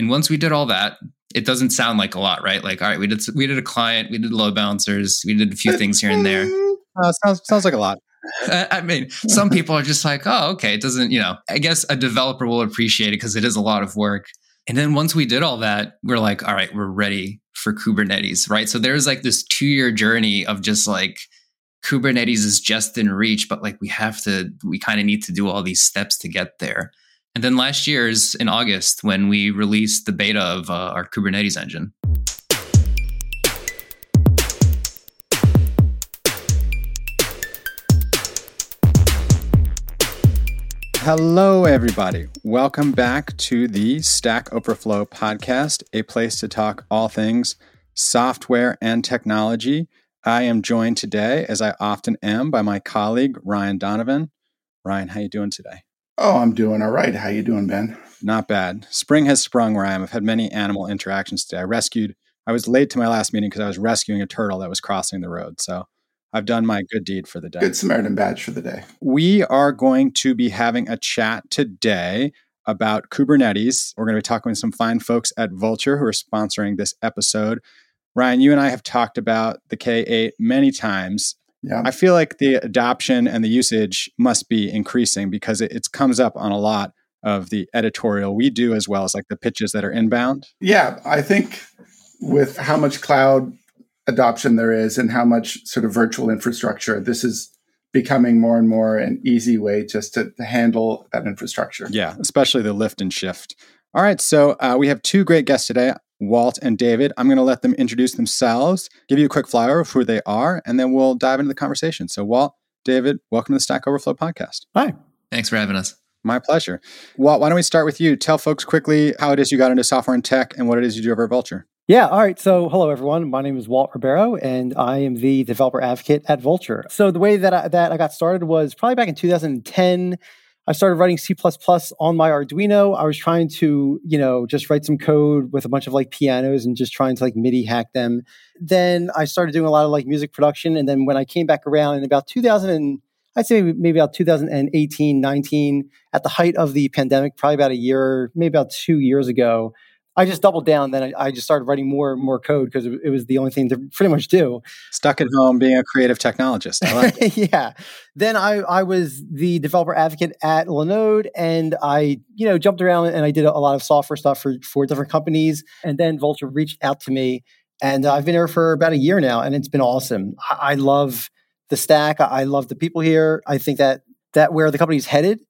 And once we did all that, it doesn't sound like a lot, right? Like, all right, we did a client, we did load balancers, we did a few things here and there. Sounds like a lot. I mean, some people are just like, oh, okay, it doesn't, I guess a developer will appreciate it because it is a lot of work. And then once we did all that, we're like, all right, we're ready for Kubernetes, right? So there's like this 2-year journey of just like, Kubernetes is just in reach, but like we kind of need to do all these steps to get there. And then last year's in August when we released the beta of our Kubernetes engine. Hello, everybody. Welcome back to the Stack Overflow podcast, a place to talk all things software and technology. I am joined today, as I often am, by my colleague, Ryan Donovan. Ryan, how you doing today? Oh, I'm doing all right. How you doing, Ben? Not bad. Spring has sprung where I am. I've had many animal interactions today. I was late to my last meeting because I was rescuing a turtle that was crossing the road. So I've done my good deed for the day. Good Samaritan badge for the day. We are going to be having a chat today about Kubernetes. We're going to be talking with some fine folks at Vultr who are sponsoring this episode. Ryan, you and I have talked about the K8 many times. Yeah. I feel like the adoption and the usage must be increasing because it comes up on a lot of the editorial we do, as well as like the pitches that are inbound. Yeah, I think with how much cloud adoption there is and how much sort of virtual infrastructure, this is becoming more and more an easy way just to handle that infrastructure. Yeah, especially the lift and shift. All right, so we have two great guests today. Walt and David. I'm going to let them introduce themselves, give you a quick flyer of who they are, and then we'll dive into the conversation. So Walt, David, welcome to the Stack Overflow podcast. Hi. Thanks for having us. My pleasure. Walt, why don't we start with you? Tell folks quickly how it is you got into software and tech and what it is you do over at Vultr. Yeah. All right. So hello, everyone. My name is Walt Ribeiro, and I am the developer advocate at Vultr. So the way that I got started was probably back in 2010. I started writing C++ on my Arduino. I was trying to, just write some code with a bunch of like pianos and just trying to like MIDI hack them. Then I started doing a lot of like music production. And then when I came back around in about 2018, 19, at the height of the pandemic, probably about a year, maybe about 2 years ago, I just doubled down. Then I just started writing more code because it was the only thing to pretty much do. Stuck at home being a creative technologist. I like it. Yeah. Then I was the developer advocate at Linode, and I jumped around and I did a lot of software stuff for different companies. And then Vultr reached out to me, and I've been here for about a year now, and it's been awesome. I love the stack. I love the people here. I think that where the company's headed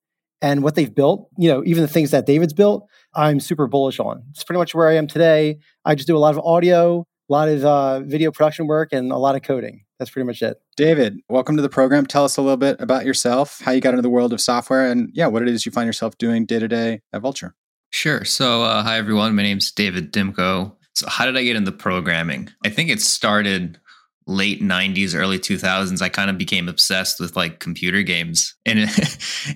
and what they've built, even the things that David's built, I'm super bullish on. It's pretty much where I am today. I just do a lot of audio, a lot of video production work, and a lot of coding. That's pretty much it. David, welcome to the program. Tell us a little bit about yourself, how you got into the world of software, and what it is you find yourself doing day-to-day at Vultr. Sure. So hi, everyone. My name's David Dymko. So how did I get into programming? I think it started late 90s, early 2000s. I kind of became obsessed with like computer games. And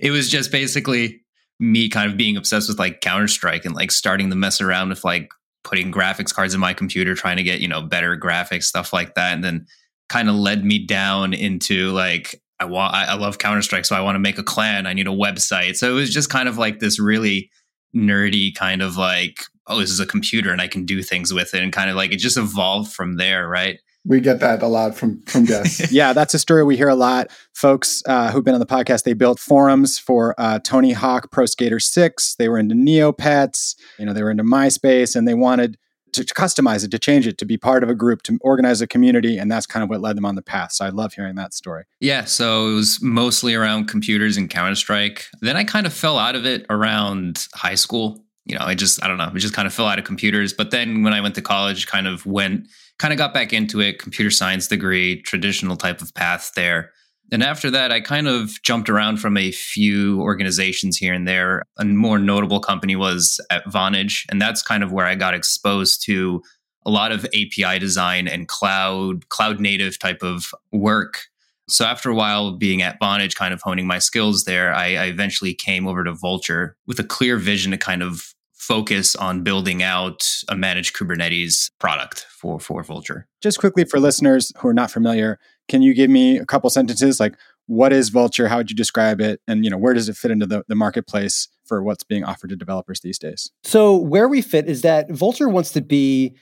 it was just basically me kind of being obsessed with like Counter-Strike and like starting to mess around with like putting graphics cards in my computer, trying to get, better graphics, stuff like that. And then kind of led me down into like, I love Counter-Strike, so I want to make a clan. I need a website. So it was just kind of like this really nerdy kind of like, oh, this is a computer and I can do things with it. And kind of like, it just evolved from there, right? We get that a lot from guests. Yeah, that's a story we hear a lot. Folks who've been on the podcast, they built forums for Tony Hawk Pro Skater 6. They were into Neopets. They were into MySpace, and they wanted to customize it, to change it, to be part of a group, to organize a community. And that's kind of what led them on the path. So I love hearing that story. Yeah, so it was mostly around computers and Counter-Strike. Then I kind of fell out of it around high school. I don't know. It just kind of fell out of computers. But then when I went to college, kind of got back into it, computer science degree, traditional type of path there. And after that, I kind of jumped around from a few organizations here and there. A more notable company was at Vonage, and that's kind of where I got exposed to a lot of API design and cloud native type of work. So after a while being at Vonage, kind of honing my skills there, I eventually came over to Vultr with a clear vision to kind of focus on building out a managed Kubernetes product for Vultr. Just quickly for listeners who are not familiar, can you give me a couple sentences? Like, what is Vultr? How would you describe it? And where does it fit into the marketplace for what's being offered to developers these days. So where we fit is that Vultr wants to be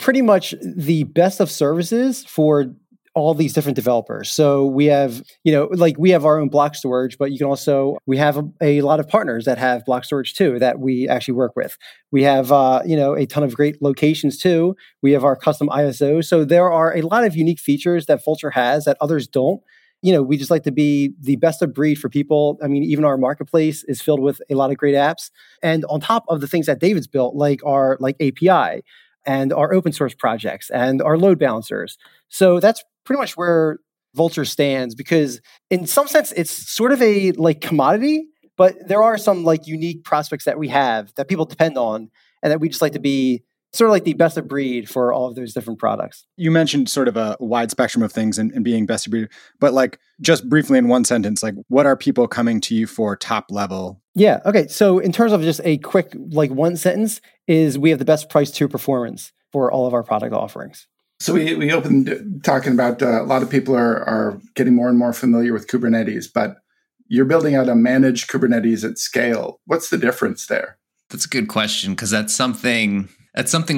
pretty much the best of services for all these different developers. So we have, we have our own block storage, but you can also, we have a lot of partners that have block storage too, that we actually work with. We have, a ton of great locations too. We have our custom ISO. So there are a lot of unique features that Vultr has that others don't. We just like to be the best of breed for people. I mean, even our marketplace is filled with a lot of great apps. And on top of the things that David's built, like our API and our open source projects and our load balancers. So that's pretty much where Vultr stands, because in some sense, it's sort of a commodity, but there are some unique prospects that we have that people depend on and that we just like to be sort of the best of breed for all of those different products. You mentioned sort of a wide spectrum of things and being best of breed, but just briefly in one sentence, what are people coming to you for top level? Yeah. Okay. So in terms of just a quick, one sentence is we have the best price to performance for all of our product offerings. So we opened talking about a lot of people are getting more and more familiar with Kubernetes, but you're building out a managed Kubernetes at scale. What's the difference there? That's a good question, because that's something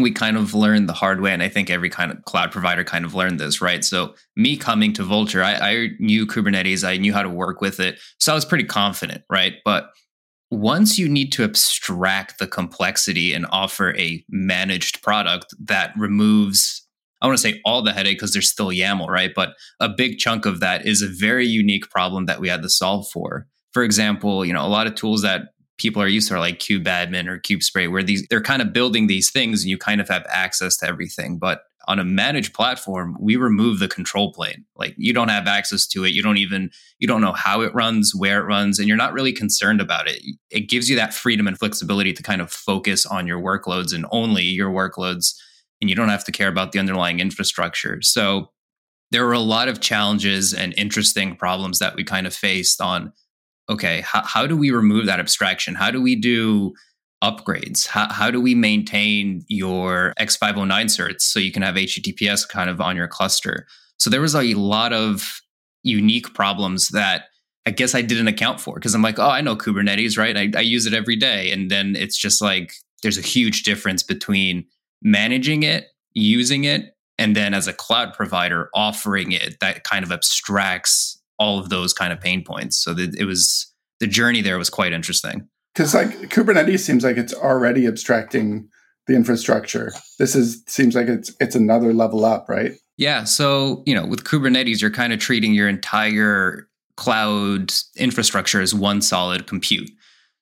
we kind of learned the hard way. And I think every kind of cloud provider kind of learned this, right? So me coming to Vultr, I knew Kubernetes, I knew how to work with it. So I was pretty confident, right? But once you need to abstract the complexity and offer a managed product that removes, I want to say all the headache, because there's still YAML, right? But a big chunk of that is a very unique problem that we had to solve for. For example, a lot of tools that people are used to are like Kubeadm or Kubespray, where they're kind of building these things and you kind of have access to everything. But on a managed platform, we remove the control plane. You don't have access to it. You don't know how it runs, where it runs, and you're not really concerned about it. It gives you that freedom and flexibility to kind of focus on your workloads and only your workloads, and you don't have to care about the underlying infrastructure. So there were a lot of challenges and interesting problems that we kind of faced on, okay, how do we remove that abstraction? How do we do upgrades? How do we maintain your x509 certs so you can have HTTPS kind of on your cluster? So there was a lot of unique problems that I guess I didn't account for, because I'm like, oh, I know Kubernetes, right? I use it every day. And then it's just there's a huge difference between managing it, using it, and then as a cloud provider, offering it that kind of abstracts all of those kind of pain points. So the journey there was quite interesting. Because Kubernetes seems like it's already abstracting the infrastructure. This seems like it's another level up, right? Yeah. So, with Kubernetes, you're kind of treating your entire cloud infrastructure as one solid compute.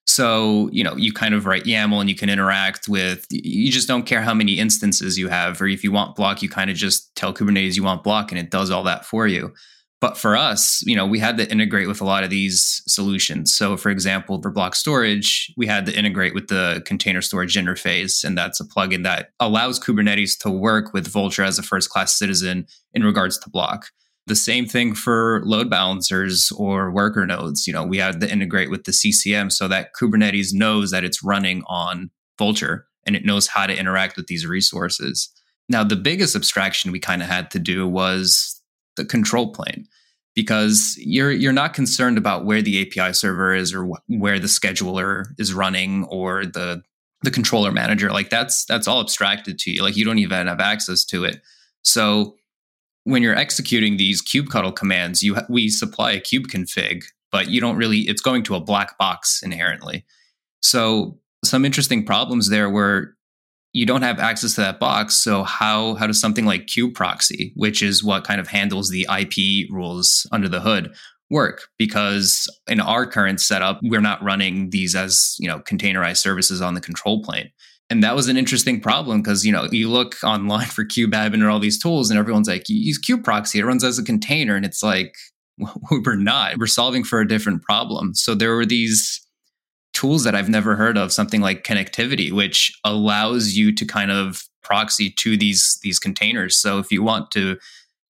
So, you kind of write YAML and you can interact with, you just don't care how many instances you have, or if you want block, you kind of just tell Kubernetes you want block and it does all that for you. But for us, we had to integrate with a lot of these solutions. So for example, for block storage, we had to integrate with the container storage interface. And that's a plugin that allows Kubernetes to work with Vultr as a first-class citizen in regards to block. The same thing for load balancers or worker nodes. We had to integrate with the CCM so that Kubernetes knows that it's running on Vultr and it knows how to interact with these resources. Now, the biggest abstraction we kind of had to do was the control plane, because you're not concerned about where the API server is or where the scheduler is running or the controller manager. That's all abstracted to you. You don't even have access to it. So when you're executing these kubectl commands, we supply a kube config, but you don't really, it's going to a black box inherently. So some interesting problems there were you don't have access to that box. So how does something like kube proxy, which is what kind of handles the IP rules under the hood, work? Because in our current setup, we're not running these as, containerized services on the control plane. And that was an interesting problem because, you look online for kubeadm and all these tools and everyone's like, you use kube proxy, it runs as a container. And it's like, we're not. We're solving for a different problem. So there were these tools that I've never heard of, something like connectivity, which allows you to kind of proxy to these containers. So if you want to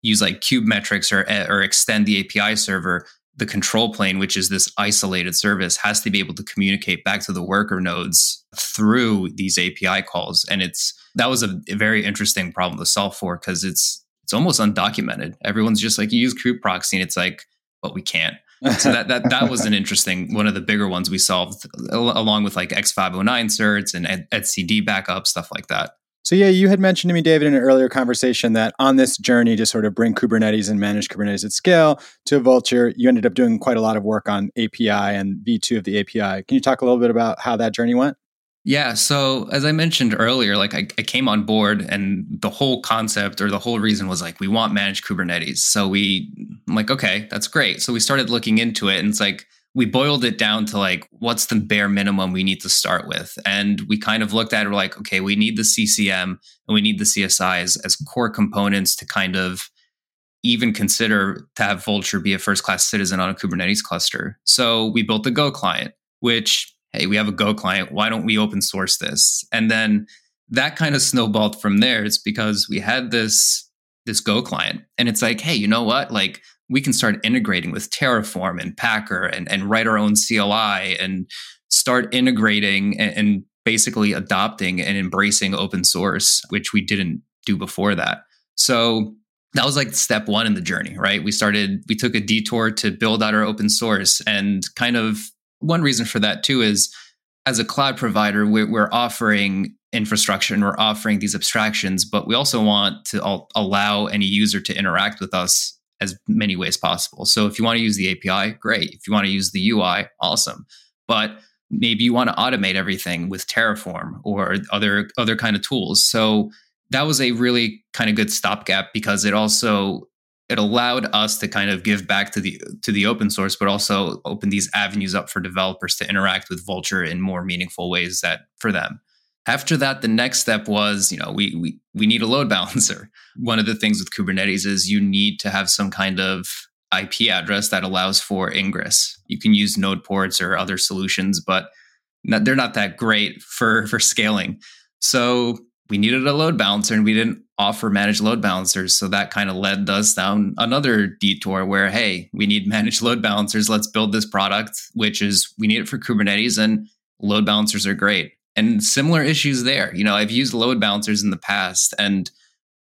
use kube metrics or extend the API server, the control plane, which is this isolated service, has to be able to communicate back to the worker nodes through these API calls. And that was a very interesting problem to solve for because it's almost undocumented. Everyone's just you use kube proxy and it's but we can't. So that was an interesting one of the bigger ones we solved, along with like x509 certs and etcd backup, stuff like that. So yeah, you had mentioned to me, David, in an earlier conversation that on this journey to sort of bring Kubernetes and manage Kubernetes at scale to Vultr, you ended up doing quite a lot of work on API and V2 of the API. Can you talk a little bit about how that journey went? Yeah. So as I mentioned earlier, like I came on board and the whole concept or the whole reason was like, we want managed Kubernetes. So I'm like, okay, that's great. So we started looking into it and it's like, we boiled it down to like, what's the bare minimum we need to start with? And we kind of looked at it, we're like, okay, we need the CCM and we need the CSI as core components to kind of even consider to have Vultr be a first-class citizen on a Kubernetes cluster. So we built the Go client, which, hey, we have a Go client. Why don't we open source this? And then that kind of snowballed from there. It's because we had this Go client and it's like, hey, you know what? Like, we can start integrating with Terraform and Packer and write our own CLI and start integrating and basically adopting and embracing open source, which we didn't do before that. So that was like step one in the journey, right? We took a detour to build out our open source. And kind of one reason for that too is as a cloud provider, we're offering infrastructure and we're offering these abstractions, but we also want to allow any user to interact with us as many ways possible. So if you want to use the API, great. If you want to use the UI, awesome. But maybe you want to automate everything with Terraform or other kind of tools. So that was a really kind of good stopgap because it allowed us to kind of give back to the open source, but also open these avenues up for developers to interact with Vultr in more meaningful ways that for them. After that, the next step was, we need a load balancer. One of the things with Kubernetes is you need to have some kind of IP address that allows for ingress. You can use node ports or other solutions, but they're not that great for scaling. So we needed a load balancer and we didn't offer managed load balancers. So that kind of led us down another detour where, hey, we need managed load balancers. Let's build this product, which is we need it for Kubernetes and load balancers are great. And similar issues there. I've used load balancers in the past. And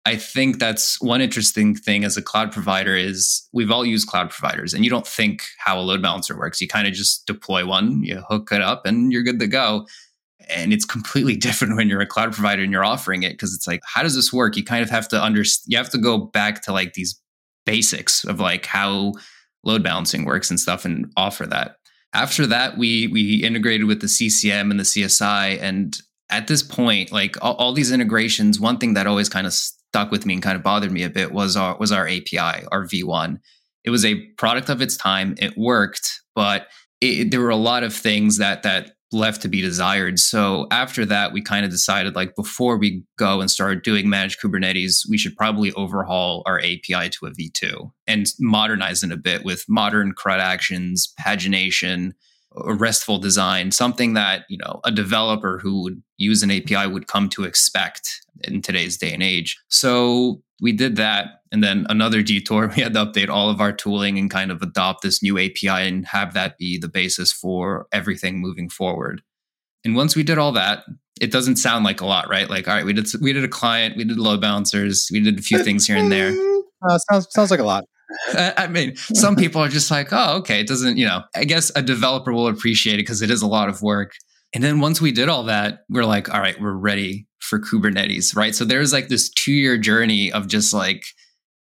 I think that's one interesting thing as a cloud provider is we've all used cloud providers and you don't think how a load balancer works. You kind of just deploy one, you hook it up and you're good to go. And it's completely different when you're a cloud provider and you're offering it because it's like, how does this work? You kind of have to understand, you have to go back to like these basics of like how load balancing works and stuff and offer that. After that, we integrated with the CCM and the CSI. And at this point, like all these integrations, one thing that always kind of stuck with me and kind of bothered me a bit was our API, our V1. It was a product of its time. It worked, but there were a lot of things that left to be desired. So after that, we kind of decided like before we go and start doing managed Kubernetes, we should probably overhaul our API to a V2 and modernize it a bit with modern CRUD actions, pagination, RESTful design, something that, a developer who would use an API would come to expect in today's day and age. So we did that. And then another detour, we had to update all of our tooling and kind of adopt this new API and have that be the basis for everything moving forward. And once we did all that, it doesn't sound like a lot, right? Like, all right, we did a client, we did load balancers, we did a few things here and there. Sounds like a lot. I mean, some people are just like, oh, okay, it doesn't, I guess a developer will appreciate it because it is a lot of work. And then once we did all that, we're like, all right, we're ready for Kubernetes, right? So there's like this 2-year journey of just like,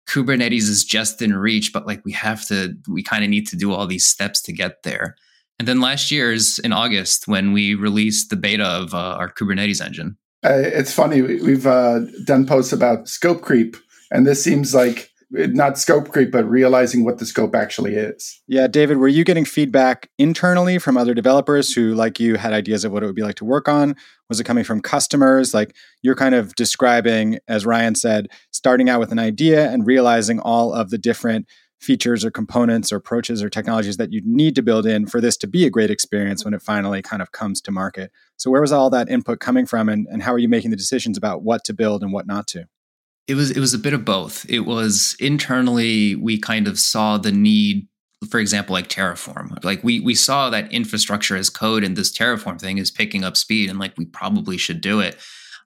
Kubernetes is just in reach, but like we kind of need to do all these steps to get there. And then last year's in August when we released the beta of our Kubernetes engine. It's funny. We've done posts about scope creep, and this seems like not scope creep, but realizing what the scope actually is. Yeah. David, were you getting feedback internally from other developers who, like you, had ideas of what it would be like to work on? Was it coming from customers? Like you're kind of describing, as Ryan said, starting out with an idea and realizing all of the different features or components or approaches or technologies that you need to build in for this to be a great experience when it finally kind of comes to market. So where was all that input coming from and how are you making the decisions about what to build and what not to? It was a bit of both. It was internally, we kind of saw the need, for example, like Terraform. Like we saw that infrastructure as code and this Terraform thing is picking up speed and like we probably should do it.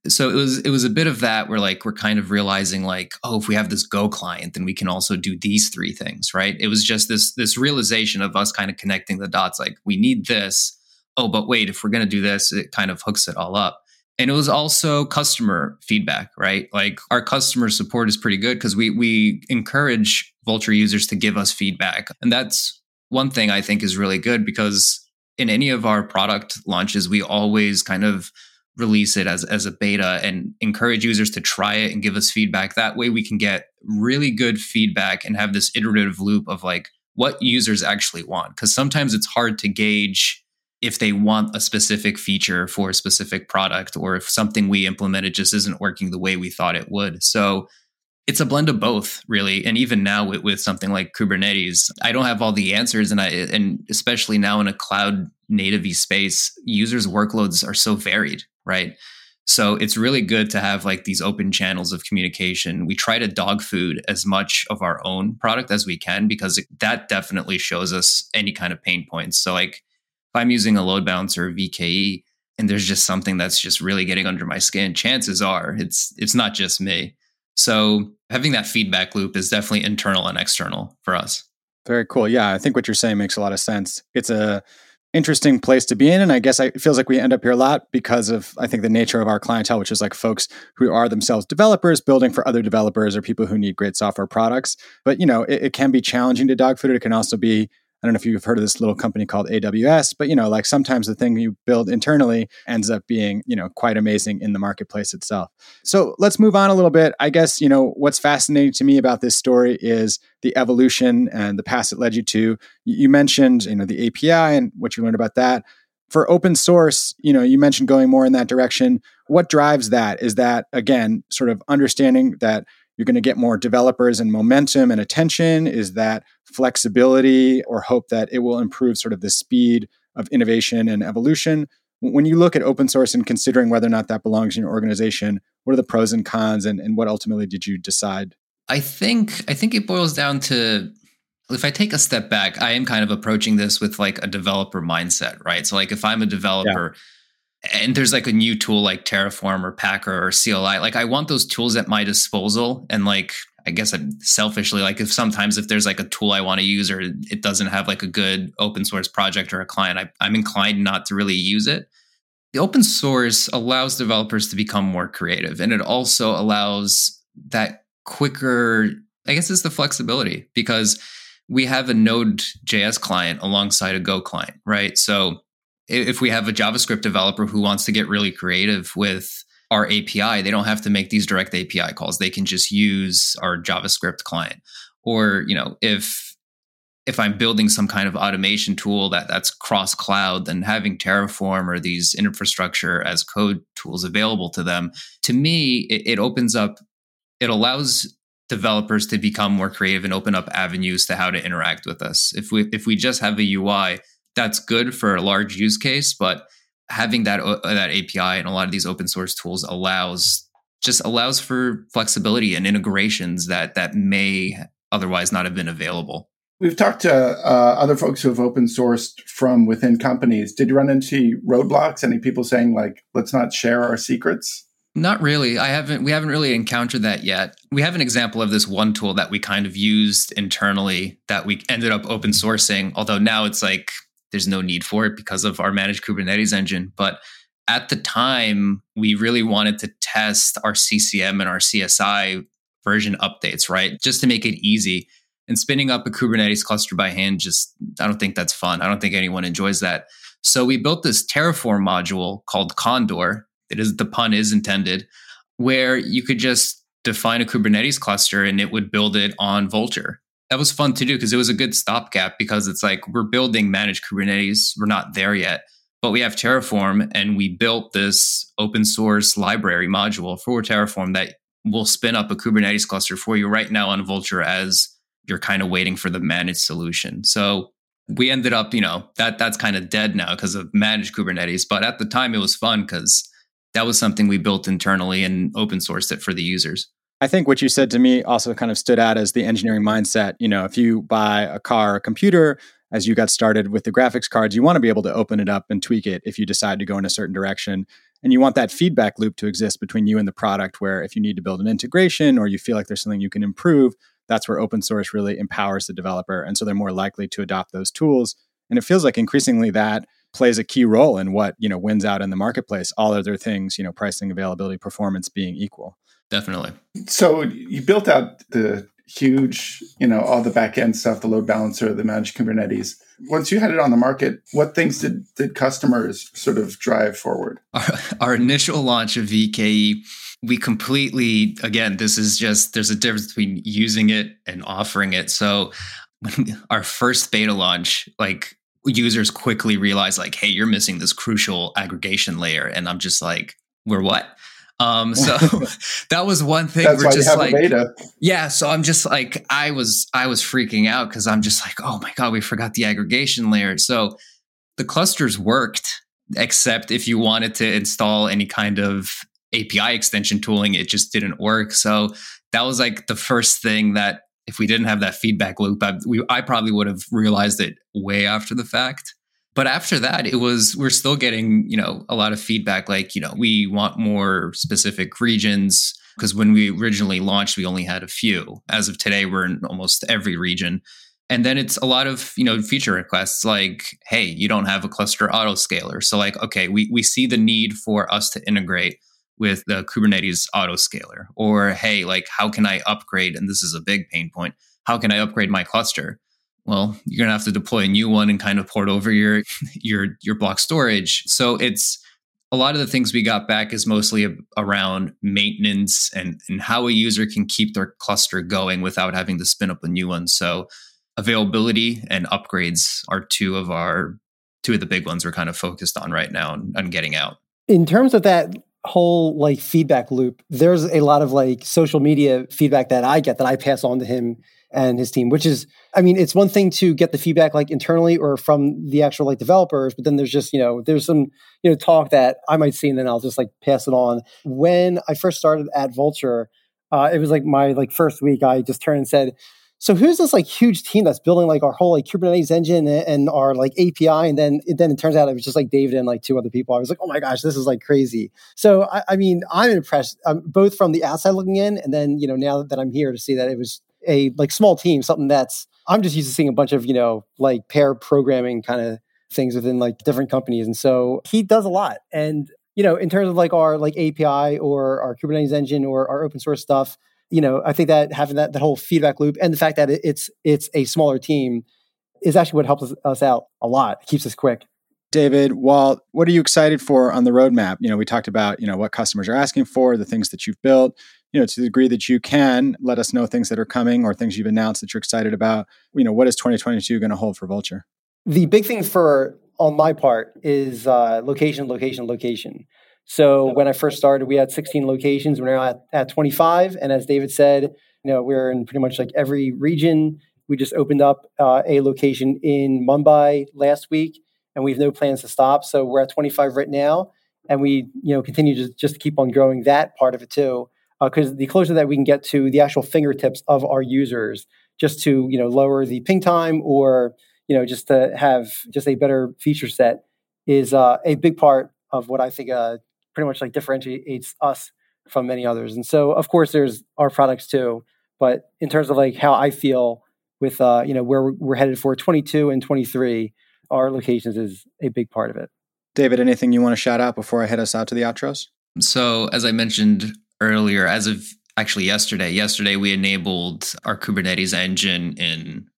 So it was a bit of that where like we're kind of realizing like, oh, if we have this Go client, then we can also do these three things, right? It was just this realization of us kind of connecting the dots, like we need this. Oh, but wait, if we're going to do this, it kind of hooks it all up. And it was also customer feedback, right? Like our customer support is pretty good because we encourage Vultr users to give us feedback. And that's one thing I think is really good because in any of our product launches, we always kind of release it as a beta and encourage users to try it and give us feedback. That way we can get really good feedback and have this iterative loop of like what users actually want. Because sometimes it's hard to gauge if they want a specific feature for a specific product or if something we implemented just isn't working the way we thought it would. So it's a blend of both, really. And even now with something like Kubernetes, I don't have all the answers. And especially now in a cloud native space, users' workloads are so varied, right? So it's really good to have like these open channels of communication. We try to dog food as much of our own product as we can, because that definitely shows us any kind of pain points. So like if I'm using a load balancer or VKE and there's just something that's just really getting under my skin, chances are it's not just me. So having that feedback loop is definitely internal and external for us. Very cool. Yeah, I think what you're saying makes a lot of sense. It's a interesting place to be in. And I guess it feels like we end up here a lot because of, I think, the nature of our clientele, which is like folks who are themselves developers building for other developers or people who need great software products. But, you know, it can be challenging to dog food it. It can also be, I don't know if you've heard of this little company called AWS, but, you know, like sometimes the thing you build internally ends up being, you know, quite amazing in the marketplace itself. So let's move on a little bit. I guess, you know, what's fascinating to me about this story is the evolution and the path it led you to. You mentioned, you know, the API and what you learned about that. For open source, you know, you mentioned going more in that direction. What drives that? Is that, again, sort of understanding that you're going to get more developers and momentum and attention? Is that flexibility or hope that it will improve sort of the speed of innovation and evolution? When you look at open source and considering whether or not that belongs in your organization, what are the pros and cons and what ultimately did you decide? I think it boils down to, if I take a step back, I am kind of approaching this with like a developer mindset, right? So like if I'm a developer, and there's like a new tool like Terraform or Packer or CLI, like I want those tools at my disposal. And like, I guess I'm selfishly, like if there's like a tool I want to use or it doesn't have like a good open source project or a client, I'm inclined not to really use it. The open source allows developers to become more creative. And it also allows that quicker, I guess it's the flexibility, because we have a Node.js client alongside a Go client, right? So if we have a JavaScript developer who wants to get really creative with our API, they don't have to make these direct API calls. They can just use our JavaScript client. Or, you know, if I'm building some kind of automation tool that's cross-cloud, then having Terraform or these infrastructure as code tools available to them, to me, it opens up, it allows developers to become more creative and open up avenues to how to interact with us. If we just have a UI, that's good for a large use case, but having that API and a lot of these open source tools allows for flexibility and integrations that may otherwise not have been available. We've talked to other folks who have open sourced from within companies. Did you run into roadblocks? Any people saying like, let's not share our secrets? Not really. We haven't really encountered that yet. We have an example of this one tool that we kind of used internally that we ended up open sourcing, although now it's like, there's no need for it because of our managed Kubernetes engine. But at the time, we really wanted to test our CCM and our CSI version updates, right? Just to make it easy. And spinning up a Kubernetes cluster by hand, I don't think that's fun. I don't think anyone enjoys that. So we built this Terraform module called Condor. The pun is intended, where you could just define a Kubernetes cluster and it would build it on Vultr. That was fun to do because it was a good stopgap, because it's like we're building managed Kubernetes. We're not there yet, but we have Terraform and we built this open source library module for Terraform that will spin up a Kubernetes cluster for you right now on Vultr as you're kind of waiting for the managed solution. So we ended up, you know, that's kind of dead now because of managed Kubernetes. But at the time it was fun because that was something we built internally and open sourced it for the users. I think what you said to me also kind of stood out as the engineering mindset. You know, if you buy a car or a computer, as you got started with the graphics cards, you want to be able to open it up and tweak it if you decide to go in a certain direction. And you want that feedback loop to exist between you and the product, where if you need to build an integration or you feel like there's something you can improve, that's where open source really empowers the developer. And so they're more likely to adopt those tools. And it feels like increasingly that plays a key role in what, you know, wins out in the marketplace, all other things, you know, pricing, availability, performance being equal. Definitely. So you built out the huge, you know, all the back-end stuff, the load balancer, the managed Kubernetes. Once you had it on the market, what things did customers sort of drive forward? Our initial launch of VKE, we completely, again, this is just, there's a difference between using it and offering it. So our first beta launch, like users quickly realized like, hey, you're missing this crucial aggregation layer. And I'm just like, we're what? So that was one thing. That's we're why just have like, a beta. Yeah. So I'm just like, I was freaking out because I'm just like, oh my God, we forgot the aggregation layer. So the clusters worked, except if you wanted to install any kind of API extension tooling, it just didn't work. So that was like the first thing that if we didn't have that feedback loop, I probably would have realized it way after the fact. But after that, we're still getting, you know, a lot of feedback like, you know, we want more specific regions because when we originally launched, we only had a few. As of today, we're in almost every region. And then it's a lot of, you know, feature requests like, hey, you don't have a cluster autoscaler. So like, okay, we see the need for us to integrate with the Kubernetes autoscaler, or hey, like how can I upgrade? And this is a big pain point. How can I upgrade my cluster? Well, you're going to have to deploy a new one and kind of port over your block storage. So it's a lot of the things we got back is mostly around maintenance and how a user can keep their cluster going without having to spin up a new one. So availability and upgrades are two of the big ones we're kind of focused on right now and getting out. In terms of that whole like feedback loop, there's a lot of like social media feedback that I get that I pass on to him and his team, which is, I mean, it's one thing to get the feedback like internally or from the actual like developers, but then there's just, you know, there's some, you know, talk that I might see and then I'll just like pass it on. When I first started at Vultr, it was like my like first week, I just turned and said, so who's this like huge team that's building like our whole like Kubernetes engine and our like API? And then it turns out it was just like David and like two other people. I was like, oh my gosh, this is like crazy. So I mean, I'm impressed both from the outside looking in and then, you know, now that I'm here to see that it was a like small team, something that's, I'm just used to seeing a bunch of, you know, like pair programming kind of things within like different companies. And so he does a lot. And, you know, in terms of like our like API or our Kubernetes engine or our open source stuff, you know, I think that having that whole feedback loop and the fact that it's a smaller team is actually what helps us out a lot. It keeps us quick. David, Walt, what are you excited for on the roadmap? You know, we talked about, you know, what customers are asking for, the things that you've built. You know, to the degree that you can, let us know things that are coming or things you've announced that you're excited about. You know, what is 2022 going to hold for Vultr? The big thing for, on my part, is location, location, location. So when I first started, we had 16 locations. We're now at 25. And as David said, you know, we're in pretty much like every region. We just opened up a location in Mumbai last week, and we have no plans to stop. So we're at 25 right now. And we, you know, continue to just keep on growing that part of it too. Because the closer that we can get to the actual fingertips of our users, just to, you know, lower the ping time or, you know, just to have just a better feature set is a big part of what I think pretty much like differentiates us from many others. And so, of course, there's our products too. But in terms of like how I feel with, you know, where we're headed for 22 and 23, our locations is a big part of it. David, anything you want to shout out before I head us out to the outros? So, as I mentioned earlier, as of actually yesterday we enabled our Kubernetes engine in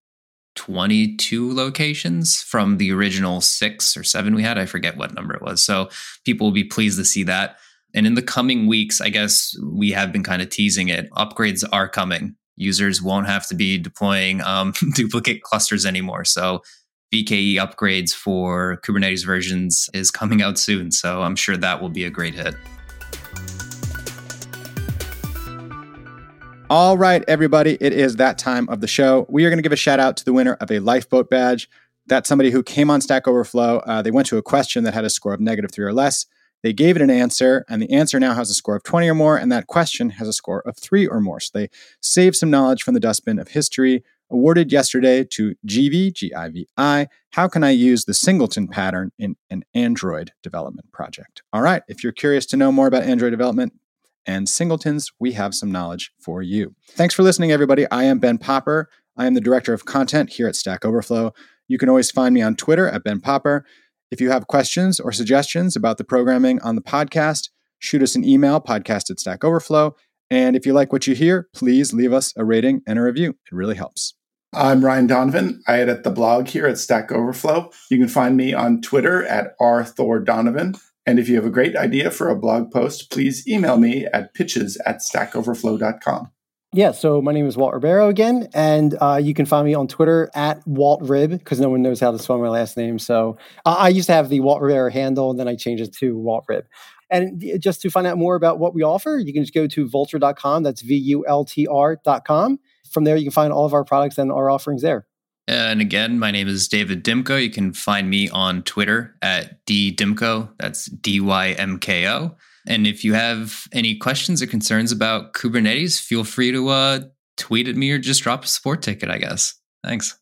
22 locations from the original 6 or 7 we had. I forget what number it was. So people will be pleased to see that. And in the coming weeks, I guess we have been kind of teasing it. Upgrades are coming. Users won't have to be deploying duplicate clusters anymore. So VKE upgrades for Kubernetes versions is coming out soon. So I'm sure that will be a great hit. All right, everybody, it is that time of the show. We are going to give a shout out to the winner of a lifeboat badge. That's somebody who came on Stack Overflow. They went to a question that had a score of -3 or less. They gave it an answer, and the answer now has a score of 20 or more, and that question has a score of 3 or more. So they saved some knowledge from the dustbin of history awarded yesterday to GV, G-I-V-I. How can I use the singleton pattern in an Android development project? All right, if you're curious to know more about Android development and singletons, we have some knowledge for you. Thanks for listening, everybody. I am Ben Popper. I am the Director of Content here at Stack Overflow. You can always find me on Twitter at Ben Popper. If you have questions or suggestions about the programming on the podcast, shoot us an email, podcast@Stack Overflow. And if you like what you hear, please leave us a rating and a review. It really helps. I'm Ryan Donovan. I edit the blog here at Stack Overflow. You can find me on Twitter at rthordonovan. And if you have a great idea for a blog post, please email me at pitches@stackoverflow.com. Yeah, so my name is Walt Ribeiro again, and you can find me on Twitter at WaltRib, because no one knows how to spell my last name. So I used to have the Walt Ribeiro handle, and then I changed it to WaltRib. And just to find out more about what we offer, you can just go to vultr.com. That's vultr.com. From there, you can find all of our products and our offerings there. And again, my name is David Dymko. You can find me on Twitter at ddymko. That's D-Y-M-K-O. And if you have any questions or concerns about Kubernetes, feel free to tweet at me or just drop a support ticket, I guess. Thanks.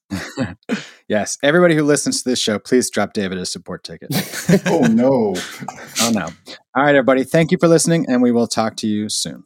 Yes. Everybody who listens to this show, please drop David a support ticket. Oh, no. Oh, no. All right, everybody. Thank you for listening, and we will talk to you soon.